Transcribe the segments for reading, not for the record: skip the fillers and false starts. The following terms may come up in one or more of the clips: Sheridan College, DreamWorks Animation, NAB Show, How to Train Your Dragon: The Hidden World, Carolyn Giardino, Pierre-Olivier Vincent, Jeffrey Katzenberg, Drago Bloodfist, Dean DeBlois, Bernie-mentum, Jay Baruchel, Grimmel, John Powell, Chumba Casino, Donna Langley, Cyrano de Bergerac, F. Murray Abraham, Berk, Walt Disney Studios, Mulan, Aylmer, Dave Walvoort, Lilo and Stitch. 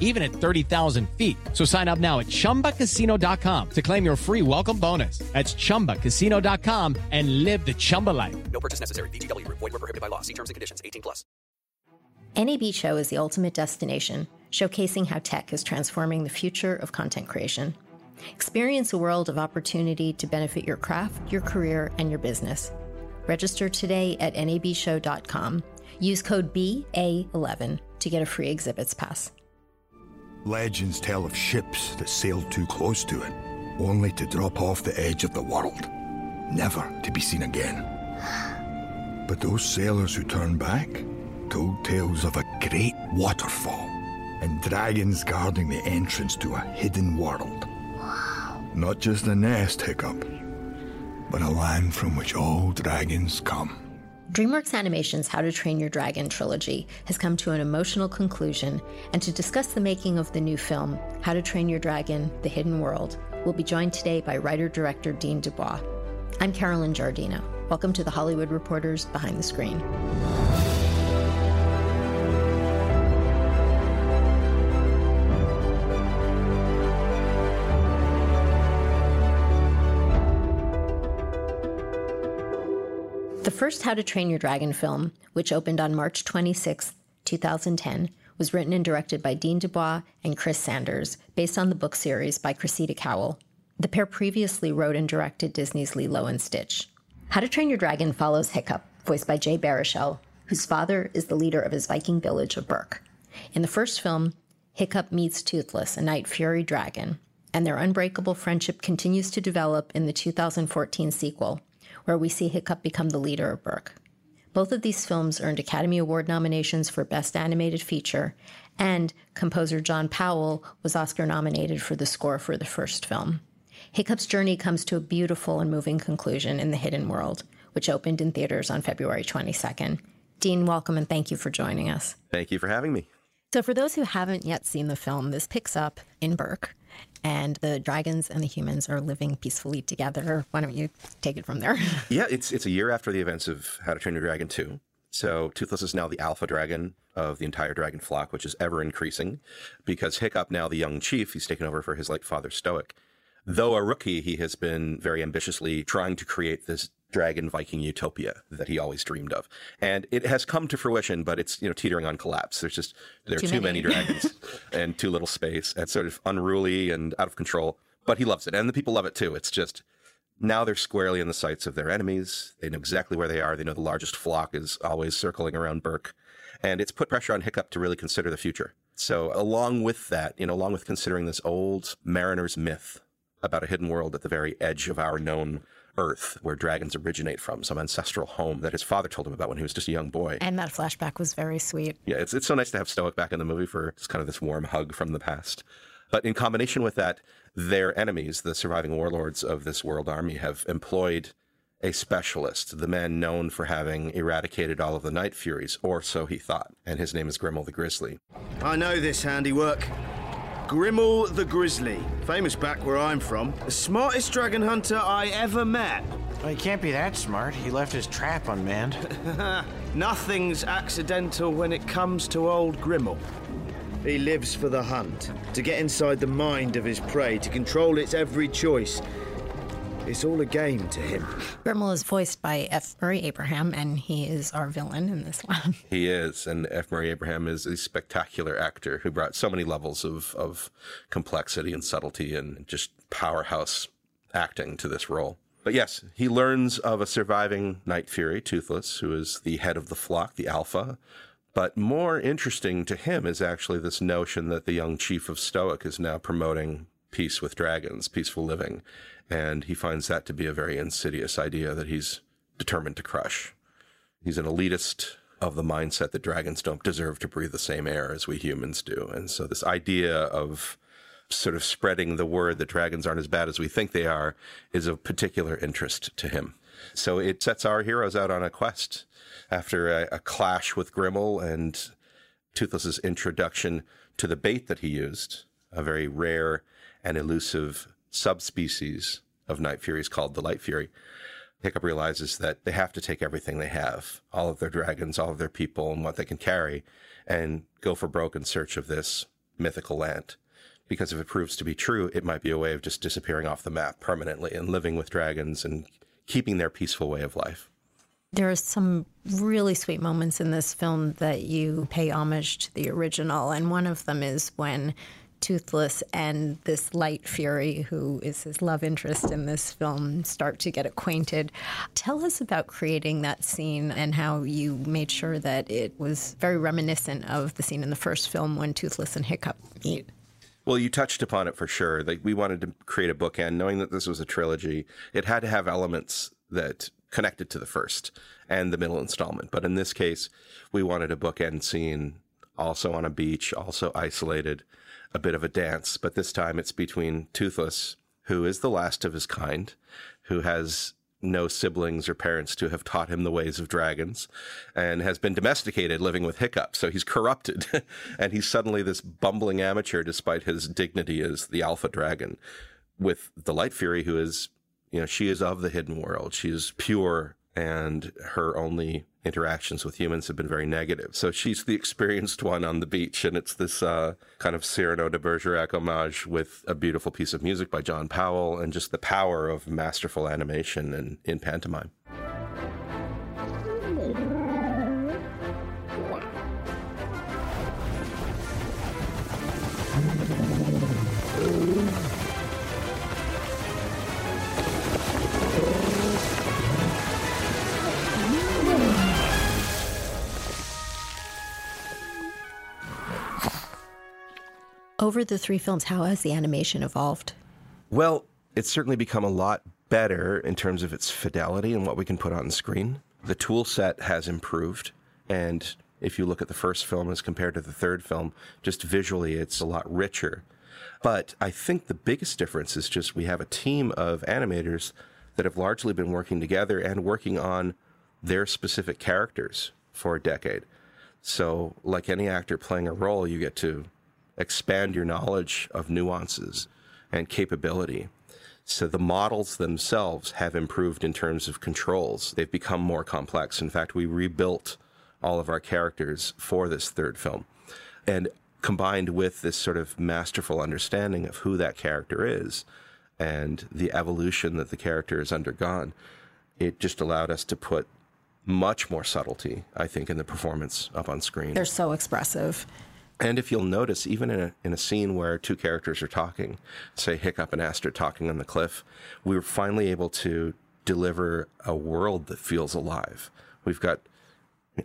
even at 30,000 feet. So sign up now at ChumbaCasino.com to claim your free welcome bonus. That's ChumbaCasino.com and live the Chumba life. No purchase necessary. VGW. Void where prohibited by law. See terms and conditions. 18+. NAB Show is the ultimate destination, showcasing how tech is transforming the future of content creation. Experience a world of opportunity to benefit your craft, your career, and your business. Register today at nabshow.com. Use code BA11 to get a free exhibits pass. Legends tell of ships that sailed too close to it, only to drop off the edge of the world, never to be seen again. But those sailors who turned back told tales of a great waterfall and dragons guarding the entrance to a hidden world. Not just a nest, Hiccup, but a land from which all dragons come. DreamWorks Animation's How to Train Your Dragon trilogy has come to an emotional conclusion, and to discuss the making of the new film, How to Train Your Dragon: The Hidden World, we'll be joined today by writer-director Dean DeBlois. I'm Carolyn Giardino. Welcome to the Hollywood Reporter's Behind the Screen. The first How to Train Your Dragon film, which opened on March 26, 2010, was written and directed by Dean DeBlois and Chris Sanders, based on the book series by Cressida Cowell. The pair previously wrote and directed Disney's Lilo and Stitch. How to Train Your Dragon follows Hiccup, voiced by Jay Baruchel, whose father is the leader of his Viking village of Berk. In the first film, Hiccup meets Toothless, a Night Fury dragon, and their unbreakable friendship continues to develop in the 2014 sequel, where we see Hiccup become the leader of Berk. Both of these films earned Academy Award nominations for Best Animated Feature, and composer John Powell was Oscar-nominated for the score for the first film. Hiccup's journey comes to a beautiful and moving conclusion in The Hidden World, which opened in theaters on February 22nd. Dean, welcome, and thank you for joining us. Thank you for having me. So for those who haven't yet seen the film, this picks up in Berk, and the dragons and the humans are living peacefully together. Why don't you take it from there? Yeah, it's a year after the events of How to Train Your Dragon 2. So Toothless is now the alpha dragon of the entire dragon flock, which is ever increasing, because Hiccup, now the young chief, he's taken over for his late father, Stoic. Though a rookie, he has been very ambitiously trying to create this dragon Viking utopia that he always dreamed of. And it has come to fruition, but it's, teetering on collapse. There's just, there are too many dragons and too little space. It's sort of unruly and out of control, but he loves it. And the people love it too. It's just, now they're squarely in the sights of their enemies. They know exactly where they are. They know the largest flock is always circling around Berk. And it's put pressure on Hiccup to really consider the future. So along with that, along with considering this old mariner's myth about a hidden world at the very edge of our known Earth, where dragons originate from, some ancestral home that his father told him about when he was just a young boy. And that flashback was very sweet. Yeah, it's so nice to have Stoic back in the movie for just kind of this warm hug from the past. But in combination with that, their enemies, the surviving warlords of this world army, have employed a specialist, the man known for having eradicated all of the Night Furies, or so he thought. And his name is Grimmel the Grizzly. I know this handiwork. Grimmel the Grizzly, famous back where I'm from, the smartest dragon hunter I ever met. Well, he can't be that smart. He left his trap unmanned. Nothing's accidental when it comes to old Grimmel. He lives for the hunt, to get inside the mind of his prey, to control its every choice. It's all a game to him. Grimmel is voiced by F. Murray Abraham, and he is our villain in this one. He is, and F. Murray Abraham is a spectacular actor who brought so many levels of complexity and subtlety and just powerhouse acting to this role. But yes, he learns of a surviving Night Fury, Toothless, who is the head of the flock, the alpha, But more interesting to him is actually this notion that the young chief of Stoic is now promoting peace with dragons, peaceful living. And he finds that to be a very insidious idea that he's determined to crush. He's an elitist of the mindset that dragons don't deserve to breathe the same air as we humans do. And so this idea of sort of spreading the word that dragons aren't as bad as we think they are is of particular interest to him. So it sets our heroes out on a quest after a clash with Grimmel and Toothless's introduction to the bait that he used, a very rare and elusive subspecies of night furies called the light fury. Hiccup realizes that they have to take everything they have, all of their dragons, all of their people, and what they can carry, and go for broke in search of this mythical land. Because if it proves to be true, it might be a way of just disappearing off the map permanently and living with dragons and keeping their peaceful way of life. There are some really sweet moments in this film that you pay homage to the original, and one of them is when Toothless and this light fury, who is his love interest in this film, start to get acquainted. Tell us about creating that scene and how you made sure that it was very reminiscent of the scene in the first film when Toothless and Hiccup meet. Well, you touched upon it for sure. Like, we wanted to create a bookend, knowing that this was a trilogy. It had to have elements that connected to the first and the middle installment. But in this case, we wanted a bookend scene also on a beach, also isolated, a bit of a dance. But this time it's between Toothless, who is the last of his kind, who has no siblings or parents to have taught him the ways of dragons, and has been domesticated living with Hiccup. So he's corrupted and he's suddenly this bumbling amateur, despite his dignity as the alpha dragon, with the light fury, who is, you know, she is of the hidden world. She is pure, and her only interactions with humans have been very negative. So she's the experienced one on the beach. And it's this kind of Cyrano de Bergerac homage with a beautiful piece of music by John Powell and just the power of masterful animation and in pantomime. Over the three films, how has the animation evolved? Well, it's certainly become a lot better in terms of its fidelity and what we can put on screen. The tool set has improved. And if you look at the first film as compared to the third film, just visually, it's a lot richer. But I think the biggest difference is just we have a team of animators that have largely been working together and working on their specific characters for a decade. So like any actor playing a role, you get to expand your knowledge of nuances and capability. So the models themselves have improved in terms of controls. They've become more complex. In fact, we rebuilt all of our characters for this third film. And combined with this sort of masterful understanding of who that character is and the evolution that the character has undergone, it just allowed us to put much more subtlety, I think, in the performance up on screen. They're so expressive. And if you'll notice, even in a scene where two characters are talking, say Hiccup and Aster talking on the cliff, we were finally able to deliver a world that feels alive. We've got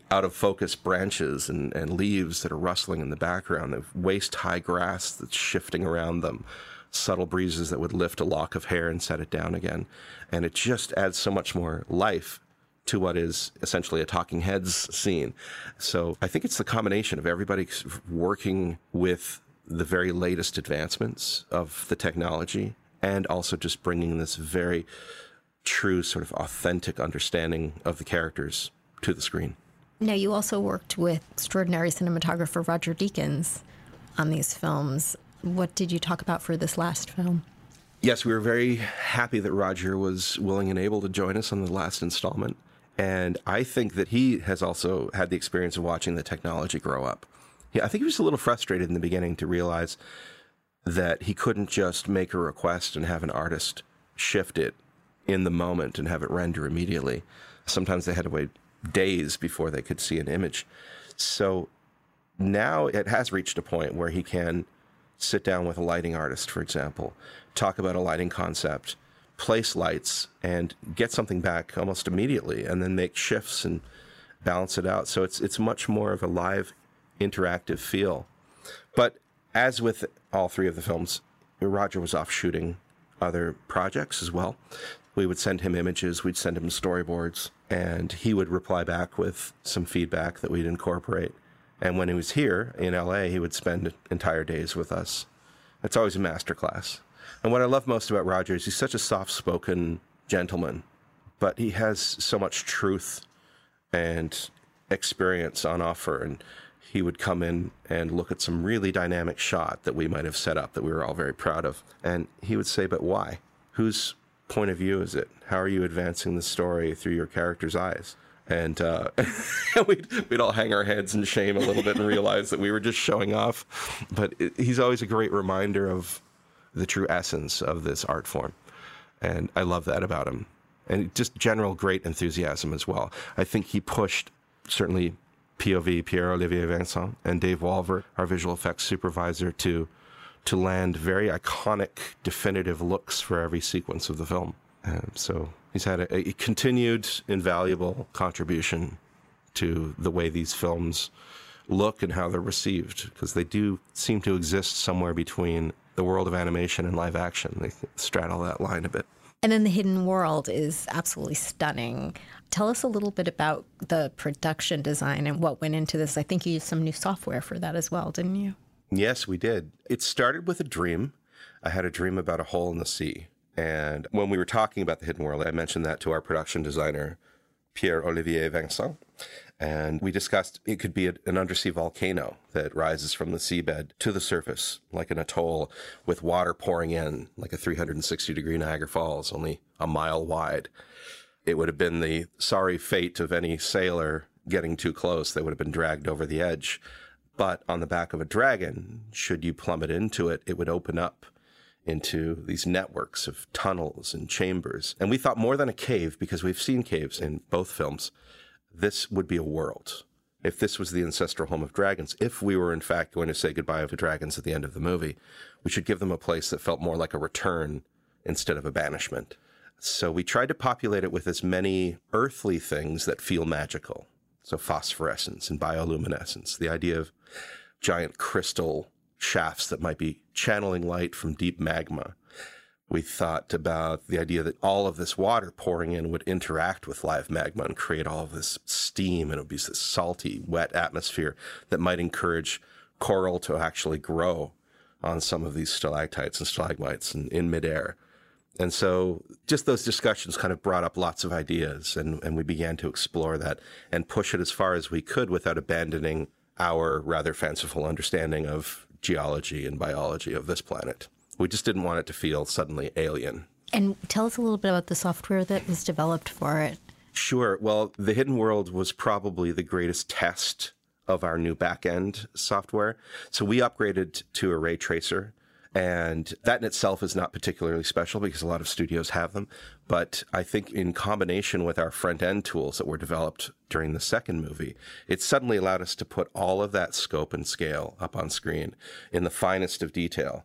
out-of-focus branches and leaves that are rustling in the background, the waist-high grass that's shifting around them, subtle breezes that would lift a lock of hair and set it down again. And it just adds so much more life to what is essentially a talking heads scene. So I think it's the combination of everybody working with the very latest advancements of the technology and also just bringing this very true sort of authentic understanding of the characters to the screen. Now, you also worked with extraordinary cinematographer Roger Deakins on these films. What did you talk about for this last film? Yes, we were very happy that Roger was willing and able to join us on the last installment. And I think that he has also had the experience of watching the technology grow up. Yeah, I think he was a little frustrated in the beginning to realize that he couldn't just make a request and have an artist shift it in the moment and have it render immediately. Sometimes they had to wait days before they could see an image. So now it has reached a point where he can sit down with a lighting artist, for example, talk about a lighting concept, place lights, and get something back almost immediately, and then make shifts and balance it out. So it's much more of a live, interactive feel. But as with all three of the films, Roger was off shooting other projects as well. We would send him images, we'd send him storyboards, and he would reply back with some feedback that we'd incorporate. And when he was here in LA, he would spend entire days with us. It's always a masterclass. And what I love most about Roger is he's such a soft-spoken gentleman, but he has so much truth and experience on offer. And he would come in and look at some really dynamic shot that we might have set up that we were all very proud of. And he would say, but why? Whose point of view is it? How are you advancing the story through your character's eyes? And we'd all hang our heads in shame a little bit and realize that we were just showing off. But he's always a great reminder of the true essence of this art form. And I love that about him. And just general great enthusiasm as well. I think he pushed, certainly, POV, Pierre-Olivier Vincent, and Dave Walvoort, our visual effects supervisor, to land very iconic, definitive looks for every sequence of the film. And so he's had a continued invaluable contribution to the way these films look and how they're received, because they do seem to exist somewhere between the world of animation and live action. They straddle that line a bit. And then The Hidden World is absolutely stunning. Tell us a little bit about the production design and what went into this. I think you used some new software for that as well, didn't you? Yes, we did. It started with a dream. I had a dream about a hole in the sea. And when we were talking about The Hidden World, I mentioned that to our production designer, Pierre-Olivier Vincent. And we discussed it could be an undersea volcano that rises from the seabed to the surface, like an atoll with water pouring in, like a 360-degree Niagara Falls, only a mile wide. It would have been the sorry fate of any sailor getting too close. They would have been dragged over the edge. But on the back of a dragon, should you plummet into it, it would open up into these networks of tunnels and chambers. And we thought more than a cave, because we've seen caves in both films. This would be a world. If this was the ancestral home of dragons, if we were in fact going to say goodbye to dragons at the end of the movie, we should give them a place that felt more like a return instead of a banishment. So we tried to populate it with as many earthly things that feel magical. So phosphorescence and bioluminescence, the idea of giant crystal shafts that might be channeling light from deep magma. We thought about the idea that all of this water pouring in would interact with live magma and create all of this steam, and it would be this salty, wet atmosphere that might encourage coral to actually grow on some of these stalactites and stalagmites in midair. And so just those discussions kind of brought up lots of ideas, and we began to explore that and push it as far as we could without abandoning our rather fanciful understanding of geology and biology of this planet. We just didn't want it to feel suddenly alien. And tell us a little bit about the software that was developed for it. Sure. Well, The Hidden World was probably the greatest test of our new back-end software. So we upgraded to a ray tracer, and that in itself is not particularly special because a lot of studios have them. But I think in combination with our front-end tools that were developed during the second movie, it suddenly allowed us to put all of that scope and scale up on screen in the finest of detail.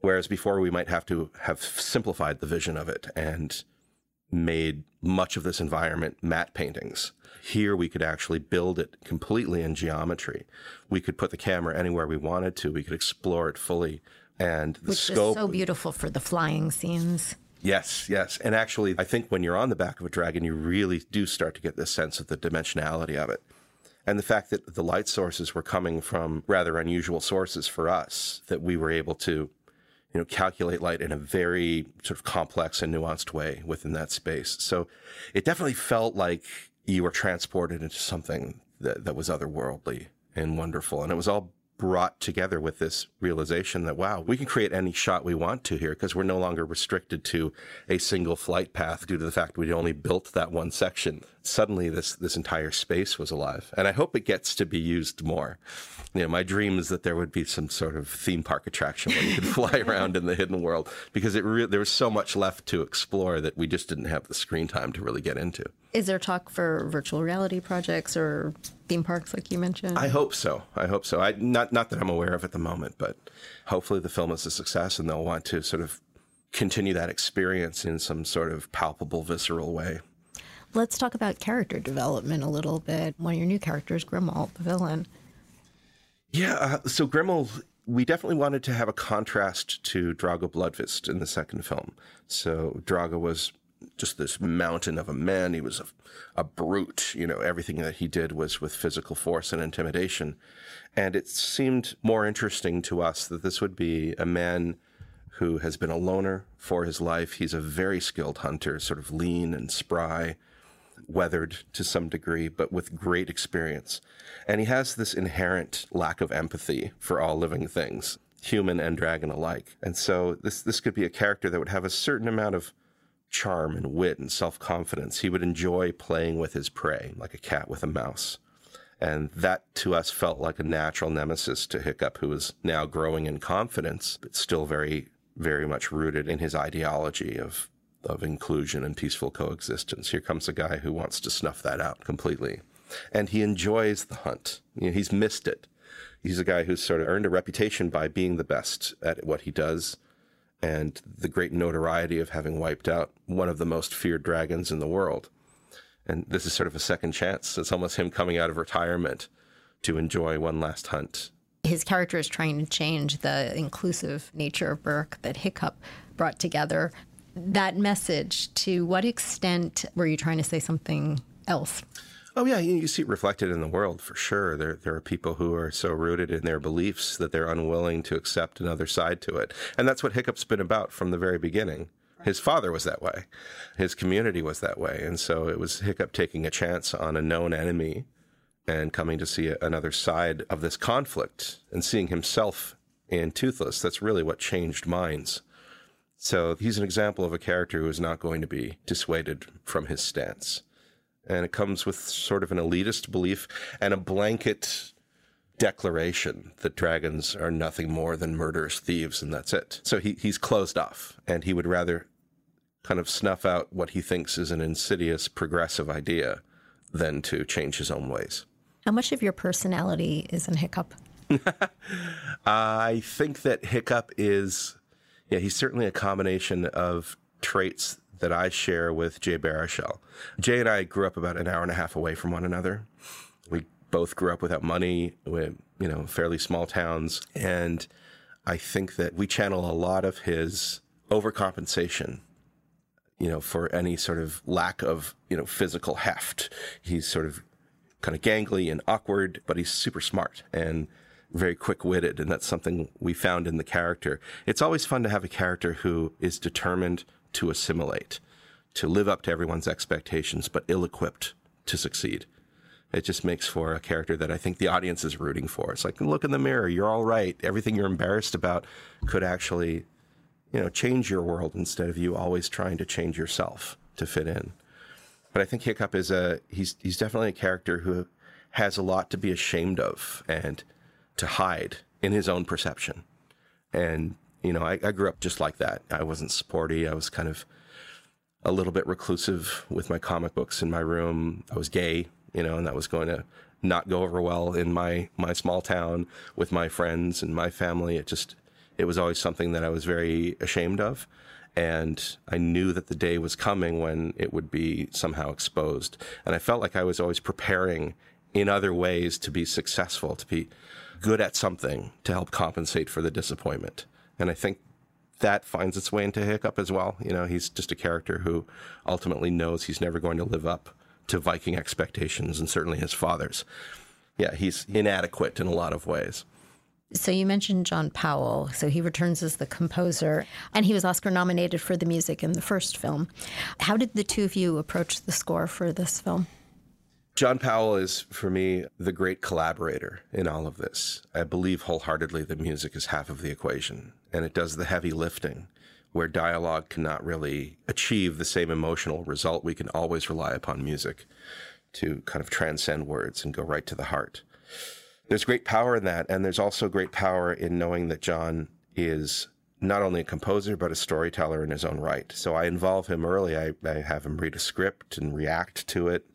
Whereas before, we might have to have simplified the vision of it and made much of this environment matte paintings. Here, we could actually build it completely in geometry. We could put the camera anywhere we wanted to. We could explore it fully. And the scope is so beautiful for the flying scenes. Yes, yes. And actually, I think when you're on the back of a dragon, you really do start to get this sense of the dimensionality of it. And the fact that the light sources were coming from rather unusual sources for us, that we were able to calculate light in a very sort of complex and nuanced way within that space. So it definitely felt like you were transported into something that was otherworldly and wonderful. And it was all brought together with this realization that, wow, we can create any shot we want to here because we're no longer restricted to a single flight path due to the fact we'd only built that one section. Suddenly, this entire space was alive. And I hope it gets to be used more. My dream is that there would be some sort of theme park attraction where you could fly around in The Hidden World, because there was so much left to explore that we just didn't have the screen time to really get into. Is there talk for virtual reality projects or theme parks like you mentioned? I hope so. Not that I'm aware of at the moment, but hopefully the film is a success and they'll want to sort of continue that experience in some sort of palpable, visceral way. Let's talk about character development a little bit. One of your new characters, Grimmel, the villain. Yeah, so Grimmel, we definitely wanted to have a contrast to Drago Bloodfist in the second film. So Drago was just this mountain of a man. He was a brute. You know, everything that he did was with physical force and intimidation. And it seemed more interesting to us that this would be a man who has been a loner for his life. He's a very skilled hunter, sort of lean and spry, weathered to some degree, but with great experience. And he has this inherent lack of empathy for all living things, human and dragon alike. And so this could be a character that would have a certain amount of charm and wit and self-confidence. He would enjoy playing with his prey, like a cat with a mouse. And that, to us, felt like a natural nemesis to Hiccup, who is now growing in confidence, but still very, very much rooted in his ideology of inclusion and peaceful coexistence. Here comes a guy who wants to snuff that out completely. And he enjoys the hunt. You know, he's missed it. He's a guy who's sort of earned a reputation by being the best at what he does, and the great notoriety of having wiped out one of the most feared dragons in the world. And this is sort of a second chance. It's almost him coming out of retirement to enjoy one last hunt. His character is trying to change the inclusive nature of Burke that Hiccup brought together. That message, to what extent were you trying to say something else? Oh, yeah, you see it reflected in the world, for sure. There are people who are so rooted in their beliefs that they're unwilling to accept another side to it. And that's what Hiccup's been about from the very beginning. His father was that way. His community was that way. And so it was Hiccup taking a chance on a known enemy and coming to see another side of this conflict and seeing himself in Toothless. That's really what changed minds. So he's an example of a character who is not going to be dissuaded from his stance. And it comes with sort of an elitist belief and a blanket declaration that dragons are nothing more than murderous thieves, and that's it. So he's closed off, and he would rather kind of snuff out what he thinks is an insidious progressive idea than to change his own ways. How much of your personality is in Hiccup? I think that Hiccup is, yeah, he's certainly a combination of traits that I share with Jay Baruchel. Jay and I grew up about an hour and a half away from one another. We both grew up without money, with, you know, fairly small towns. And I think that we channel a lot of his overcompensation, you know, for any sort of lack of, you know, physical heft. He's sort of kind of gangly and awkward, but he's super smart and very quick-witted, and that's something we found in the character. It's always fun to have a character who is determined to assimilate, to live up to everyone's expectations, but ill-equipped to succeed. It just makes for a character that I think the audience is rooting for. It's like, look in the mirror, you're all right. Everything you're embarrassed about could actually, you know, change your world instead of you always trying to change yourself to fit in. But I think Hiccup is he's definitely a character who has a lot to be ashamed of and to hide in his own perception. And you know, I grew up just like that. I wasn't sporty. I was kind of a little bit reclusive with my comic books in my room. I was gay, you know, and that was going to not go over well in my small town with my friends and my family. It was always something that I was very ashamed of. And I knew that the day was coming when it would be somehow exposed. And I felt like I was always preparing in other ways to be successful, to be good at something, to help compensate for the disappointment. And I think that finds its way into Hiccup as well. You know, he's just a character who ultimately knows he's never going to live up to Viking expectations, and certainly his father's. Yeah, he's inadequate in a lot of ways. So you mentioned John Powell. So he returns as the composer, and he was Oscar nominated for the music in the first film. How did the two of you approach the score for this film? John Powell is, for me, the great collaborator in all of this. I believe wholeheartedly that music is half of the equation, and it does the heavy lifting, where dialogue cannot really achieve the same emotional result. We can always rely upon music to kind of transcend words and go right to the heart. There's great power in that, and there's also great power in knowing that John is not only a composer, but a storyteller in his own right. So I involve him early. I have him read a script and react to it.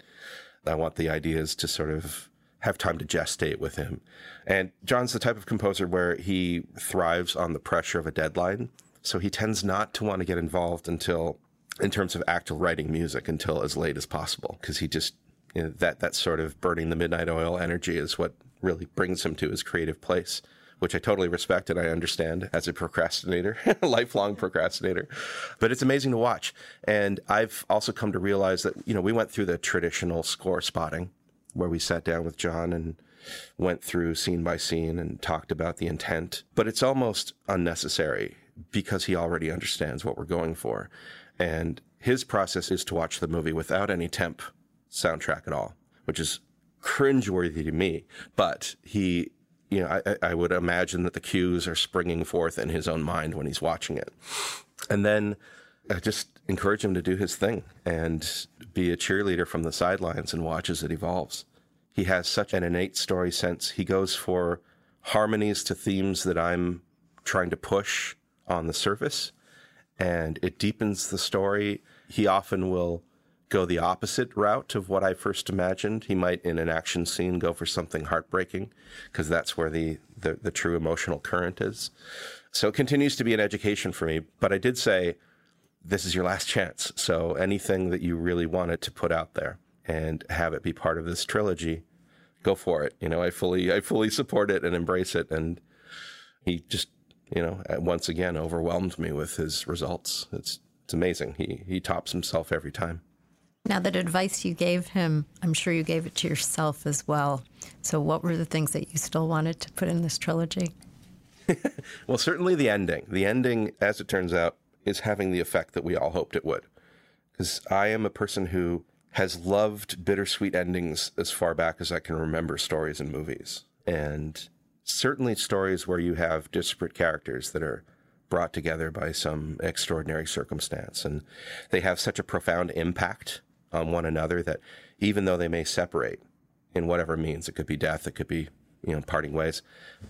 I want the ideas to sort of have time to gestate with him. And John's the type of composer where he thrives on the pressure of a deadline. So he tends not to want to get involved until in terms of actor writing music until as late as possible, because he just, you know, that sort of burning the midnight oil energy is what really brings him to his creative place, which I totally respect and I understand as a procrastinator, a lifelong procrastinator. But it's amazing to watch. And I've also come to realize that, you know, we went through the traditional score spotting where we sat down with John and went through scene by scene and talked about the intent. But it's almost unnecessary because he already understands what we're going for. And his process is to watch the movie without any temp soundtrack at all, which is cringeworthy to me. But he, you know, I would imagine that the cues are springing forth in his own mind when he's watching it. And then I just encourage him to do his thing and be a cheerleader from the sidelines and watch as it evolves. He has such an innate story sense. He goes for harmonies to themes that I'm trying to push on the surface, and it deepens the story. He often will go the opposite route of what I first imagined. He might, in an action scene, go for something heartbreaking, because that's where the true emotional current is. So it continues to be an education for me. But I did say, this is your last chance. So anything that you really wanted to put out there and have it be part of this trilogy, go for it. You know, I fully support it and embrace it. And he just, you know, once again overwhelmed me with his results. It's amazing. He tops himself every time. Now, that advice you gave him, I'm sure you gave it to yourself as well. So what were the things that you still wanted to put in this trilogy? Well, certainly the ending. The ending, as it turns out, is having the effect that we all hoped it would. Because I am a person who has loved bittersweet endings as far back as I can remember stories and movies. And certainly stories where you have disparate characters that are brought together by some extraordinary circumstance. And they have such a profound impact on one another that even though they may separate in whatever means, it could be death, it could be, you know, parting ways,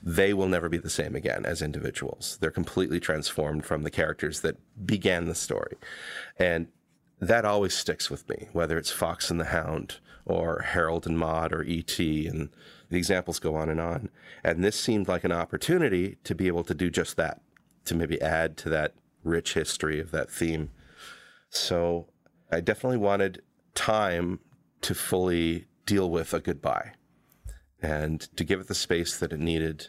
they will never be the same again as individuals. They're completely transformed from the characters that began the story. And that always sticks with me, whether it's Fox and the Hound or Harold and Maude or E.T., and the examples go on. And this seemed like an opportunity to be able to do just that, to maybe add to that rich history of that theme. So I definitely wanted time to fully deal with a goodbye and to give it the space that it needed,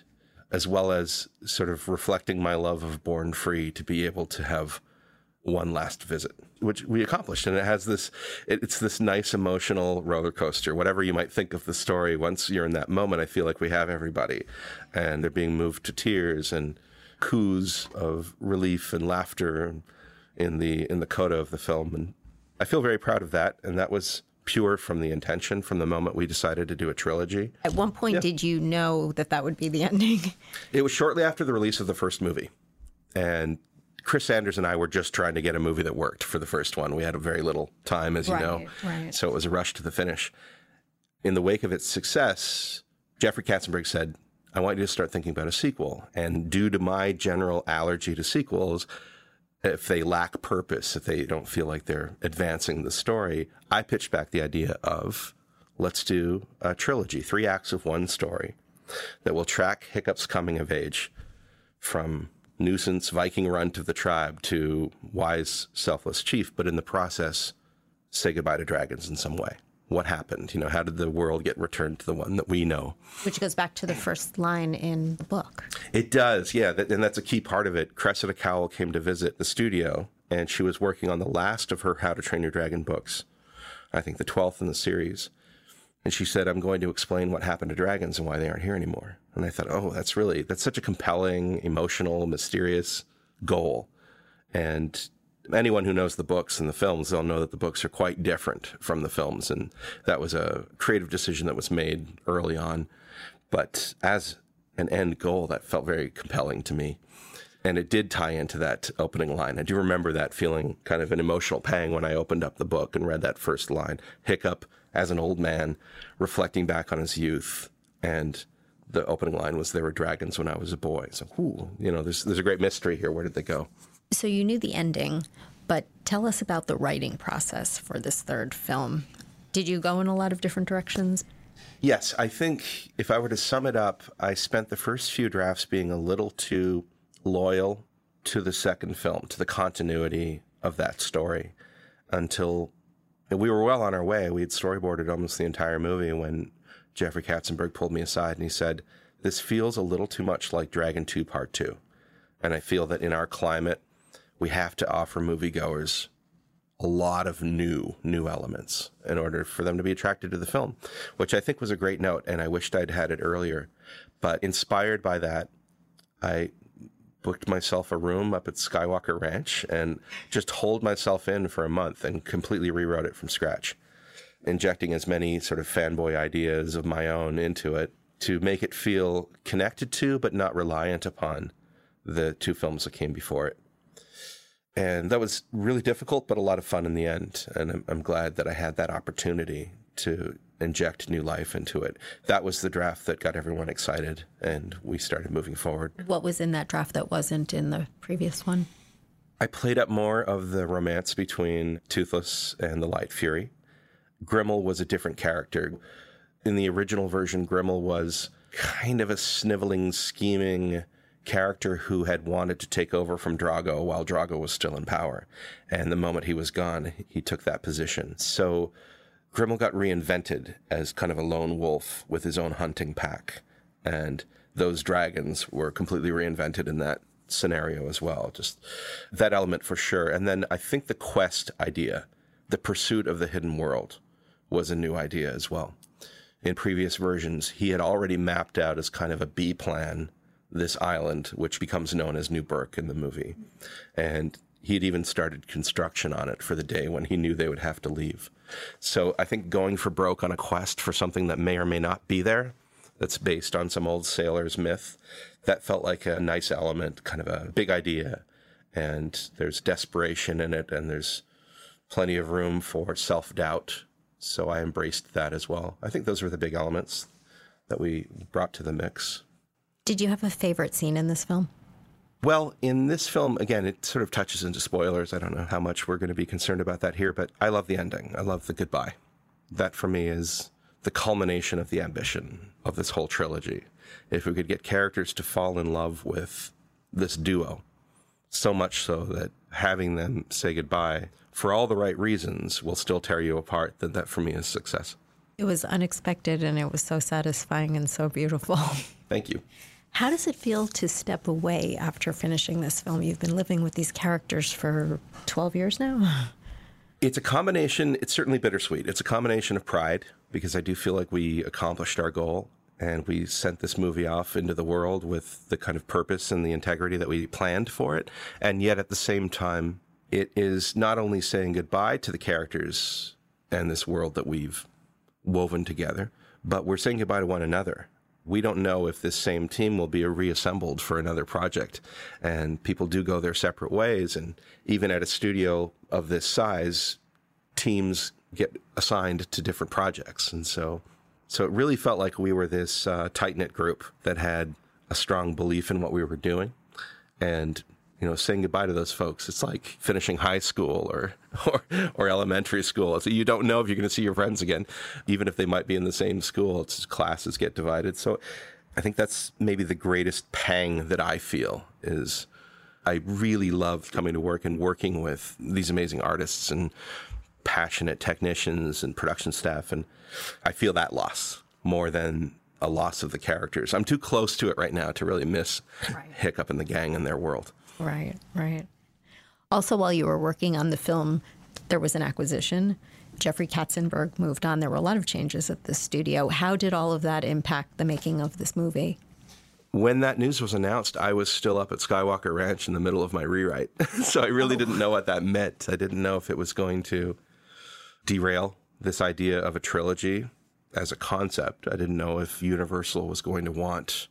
as well as sort of reflecting my love of Born Free to be able to have one last visit, which we accomplished. And it has this, it's this nice emotional roller coaster. Whatever you might think of the story, once you're in that moment, I feel like we have everybody. And they're being moved to tears and coos of relief and laughter in the coda of the film. And I feel very proud of that. And that was pure from the intention, from the moment we decided to do a trilogy. At one point, Did you know that would be the ending? It was shortly after the release of the first movie. And Chris Sanders and I were just trying to get a movie that worked for the first one. We had a very little time, as you know. Right. So it was a rush to the finish. In the wake of its success, Jeffrey Katzenberg said, I want you to start thinking about a sequel. And due to my general allergy to sequels, if they lack purpose, if they don't feel like they're advancing the story, I pitched back the idea of, let's do a trilogy, 3 acts of one story that will track Hiccup's coming of age from nuisance Viking runt of the tribe to wise, selfless chief, but in the process, say goodbye to dragons in some way. What happened? You know, how did the world get returned to the one that we know? Which goes back to the first line in the book. It does, yeah. And that's a key part of it. Cressida Cowell came to visit the studio, and she was working on the last of her How to Train Your Dragon books, I think the 12th in the series. And she said, I'm going to explain what happened to dragons and why they aren't here anymore. And I thought, oh, that's such a compelling, emotional, mysterious goal. And anyone who knows the books and the films, they'll know that the books are quite different from the films. And that was a creative decision that was made early on. But as an end goal, that felt very compelling to me. And it did tie into that opening line. I do remember that feeling kind of an emotional pang when I opened up the book and read that first line. Hiccup, as an old man, reflecting back on his youth. And the opening line was, there were dragons when I was a boy. So, you know, there's a great mystery here. Where did they go? So you knew the ending, but tell us about the writing process for this third film. Did you go in a lot of different directions? Yes, I think if I were to sum it up, I spent the first few drafts being a little too loyal to the second film, to the continuity of that story until we were well on our way. We had storyboarded almost the entire movie when Jeffrey Katzenberg pulled me aside and he said, "This feels a little too much like Dragon 2 Part 2. And I feel that in our climate, we have to offer moviegoers a lot of new elements in order for them to be attracted to the film," which I think was a great note, and I wished I'd had it earlier. But inspired by that, I booked myself a room up at Skywalker Ranch and just holed myself in for a month and completely rewrote it from scratch, injecting as many sort of fanboy ideas of my own into it to make it feel connected to but not reliant upon the two films that came before it. And that was really difficult, but a lot of fun in the end. And I'm glad that I had that opportunity to inject new life into it. That was the draft that got everyone excited, and we started moving forward. What was in that draft that wasn't in the previous one? I played up more of the romance between Toothless and the Light Fury. Grimmel was a different character. In the original version, Grimmel was kind of a sniveling, scheming character who had wanted to take over from Drago while Drago was still in power. And the moment he was gone, he took that position. So Grimmel got reinvented as kind of a lone wolf with his own hunting pack. And those dragons were completely reinvented in that scenario as well. Just that element for sure. And then I think the quest idea, the pursuit of the hidden world, was a new idea as well. In previous versions, he had already mapped out as kind of a B plan this island, which becomes known as New Burke in the movie. And he had even started construction on it for the day when he knew they would have to leave. So I think going for broke on a quest for something that may or may not be there, that's based on some old sailor's myth, that felt like a nice element, kind of a big idea. And there's desperation in it, and there's plenty of room for self-doubt. So I embraced that as well. I think those were the big elements that we brought to the mix. Did you have a favorite scene in this film? Well, in this film, again, it sort of touches into spoilers. I don't know how much we're going to be concerned about that here, but I love the ending. I love the goodbye. That, for me, is the culmination of the ambition of this whole trilogy. If we could get characters to fall in love with this duo, so much so that having them say goodbye for all the right reasons will still tear you apart, then that, for me, is success. It was unexpected, and it was so satisfying and so beautiful. Thank you. How does it feel to step away after finishing this film? You've been living with these characters for 12 years now. It's a combination. It's certainly bittersweet. It's a combination of pride, because I do feel like we accomplished our goal and we sent this movie off into the world with the kind of purpose and the integrity that we planned for it. And yet at the same time, it is not only saying goodbye to the characters and this world that we've woven together, but we're saying goodbye to one another. We don't know if this same team will be reassembled for another project. And people do go their separate ways. And even at a studio of this size, teams get assigned to different projects. And so it really felt like we were this tight-knit group that had a strong belief in what we were doing. And, you know, saying goodbye to those folks, it's like finishing high school or elementary school. So you don't know if you're going to see your friends again, even if they might be in the same school. It's just classes get divided. So I think that's maybe the greatest pang that I feel is I really love coming to work and working with these amazing artists and passionate technicians and production staff. And I feel that loss more than a loss of the characters. I'm too close to it right now to really miss Hiccup and the gang and their world. Right, right. Also, while you were working on the film, there was an acquisition. Jeffrey Katzenberg moved on. There were a lot of changes at the studio. How did all of that impact the making of this movie? When that news was announced, I was still up at Skywalker Ranch in the middle of my rewrite. So I really didn't know what that meant. I didn't know if it was going to derail this idea of a trilogy as a concept. I didn't know if Universal was going to want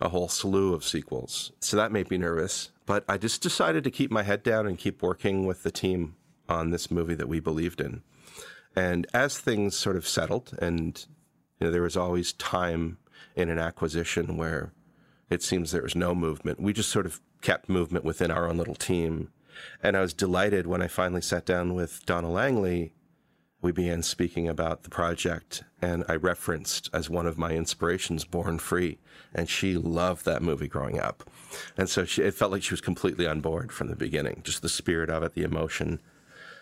a whole slew of sequels. So that made me nervous. But I just decided to keep my head down and keep working with the team on this movie that we believed in. And as things sort of settled, and you know, there was always time in an acquisition where it seems there was no movement, we just sort of kept movement within our own little team. And I was delighted when I finally sat down with Donna Langley, we began speaking about the project, and I referenced as one of my inspirations Born Free, and she loved that movie growing up. And so it felt like she was completely on board from the beginning, just the spirit of it, the emotion,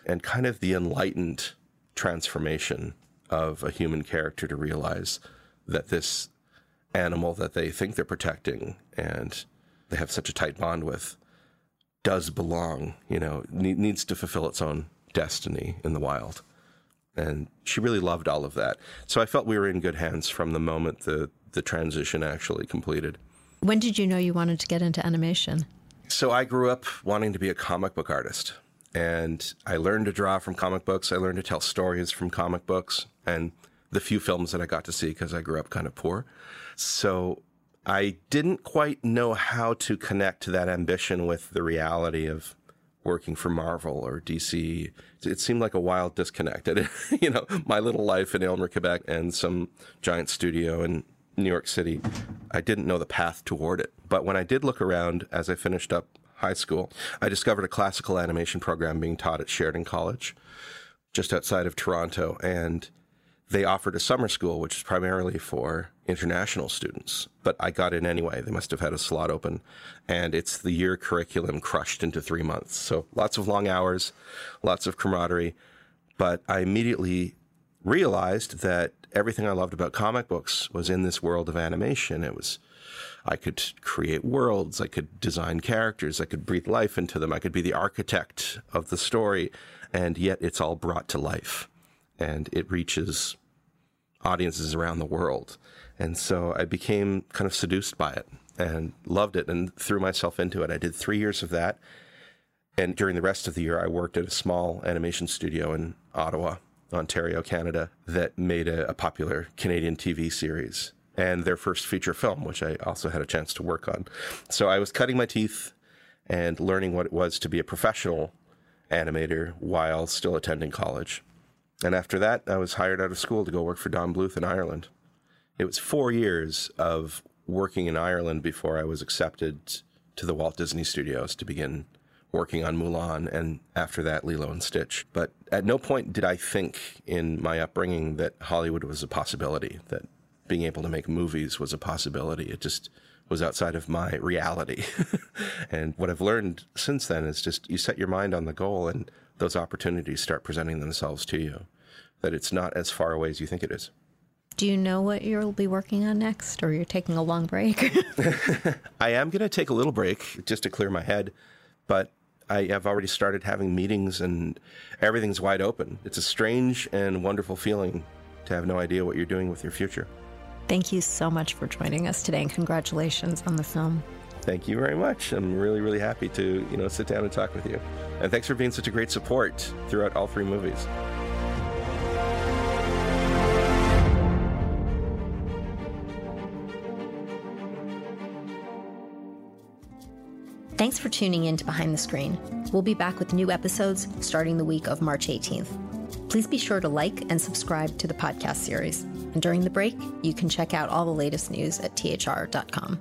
and kind of the enlightened transformation of a human character to realize that this animal that they think they're protecting and they have such a tight bond with does belong, you know, needs to fulfill its own destiny in the wild. And she really loved all of that. So I felt we were in good hands from the moment the transition actually completed. When did you know you wanted to get into animation? So I grew up wanting to be a comic book artist. And I learned to draw from comic books. I learned to tell stories from comic books and the few films that I got to see because I grew up kind of poor. So I didn't quite know how to connect to that ambition with the reality of working for Marvel or DC. It seemed like a wild disconnect. You know, my little life in Aylmer, Quebec, and some giant studio in New York City, I didn't know the path toward it. But when I did look around as I finished up high school, I discovered a classical animation program being taught at Sheridan College, just outside of Toronto. And they offered a summer school, which is primarily for international students. But I got in anyway. They must have had a slot open. And it's the year curriculum crushed into 3 months. So lots of long hours, lots of camaraderie. But I immediately realized that everything I loved about comic books was in this world of animation. It was, I could create worlds. I could design characters. I could breathe life into them. I could be the architect of the story. And yet it's all brought to life. And it reaches audiences around the world. And so I became kind of seduced by it and loved it and threw myself into it. I did 3 years of that. And during the rest of the year, I worked at a small animation studio in Ottawa, Ontario, Canada, that made a popular Canadian TV series and their first feature film, which I also had a chance to work on. So I was cutting my teeth and learning what it was to be a professional animator while still attending college. And after that, I was hired out of school to go work for Don Bluth in Ireland. It was 4 years of working in Ireland before I was accepted to the Walt Disney Studios to begin working on Mulan, and after that, Lilo and Stitch. But at no point did I think in my upbringing that Hollywood was a possibility, that being able to make movies was a possibility. It just was outside of my reality. And what I've learned since then is just you set your mind on the goal and those opportunities start presenting themselves to you, that it's not as far away as you think it is. Do you know what you'll be working on next, or you're taking a long break? I am going to take a little break just to clear my head, but I have already started having meetings and everything's wide open. It's a strange and wonderful feeling to have no idea what you're doing with your future. Thank you so much for joining us today, and congratulations on the film. Thank you very much. I'm really, really happy to, you know, sit down and talk with you. And thanks for being such a great support throughout all three movies. Thanks for tuning in to Behind the Screen. We'll be back with new episodes starting the week of March 18th. Please be sure to like and subscribe to the podcast series. And during the break, you can check out all the latest news at thr.com.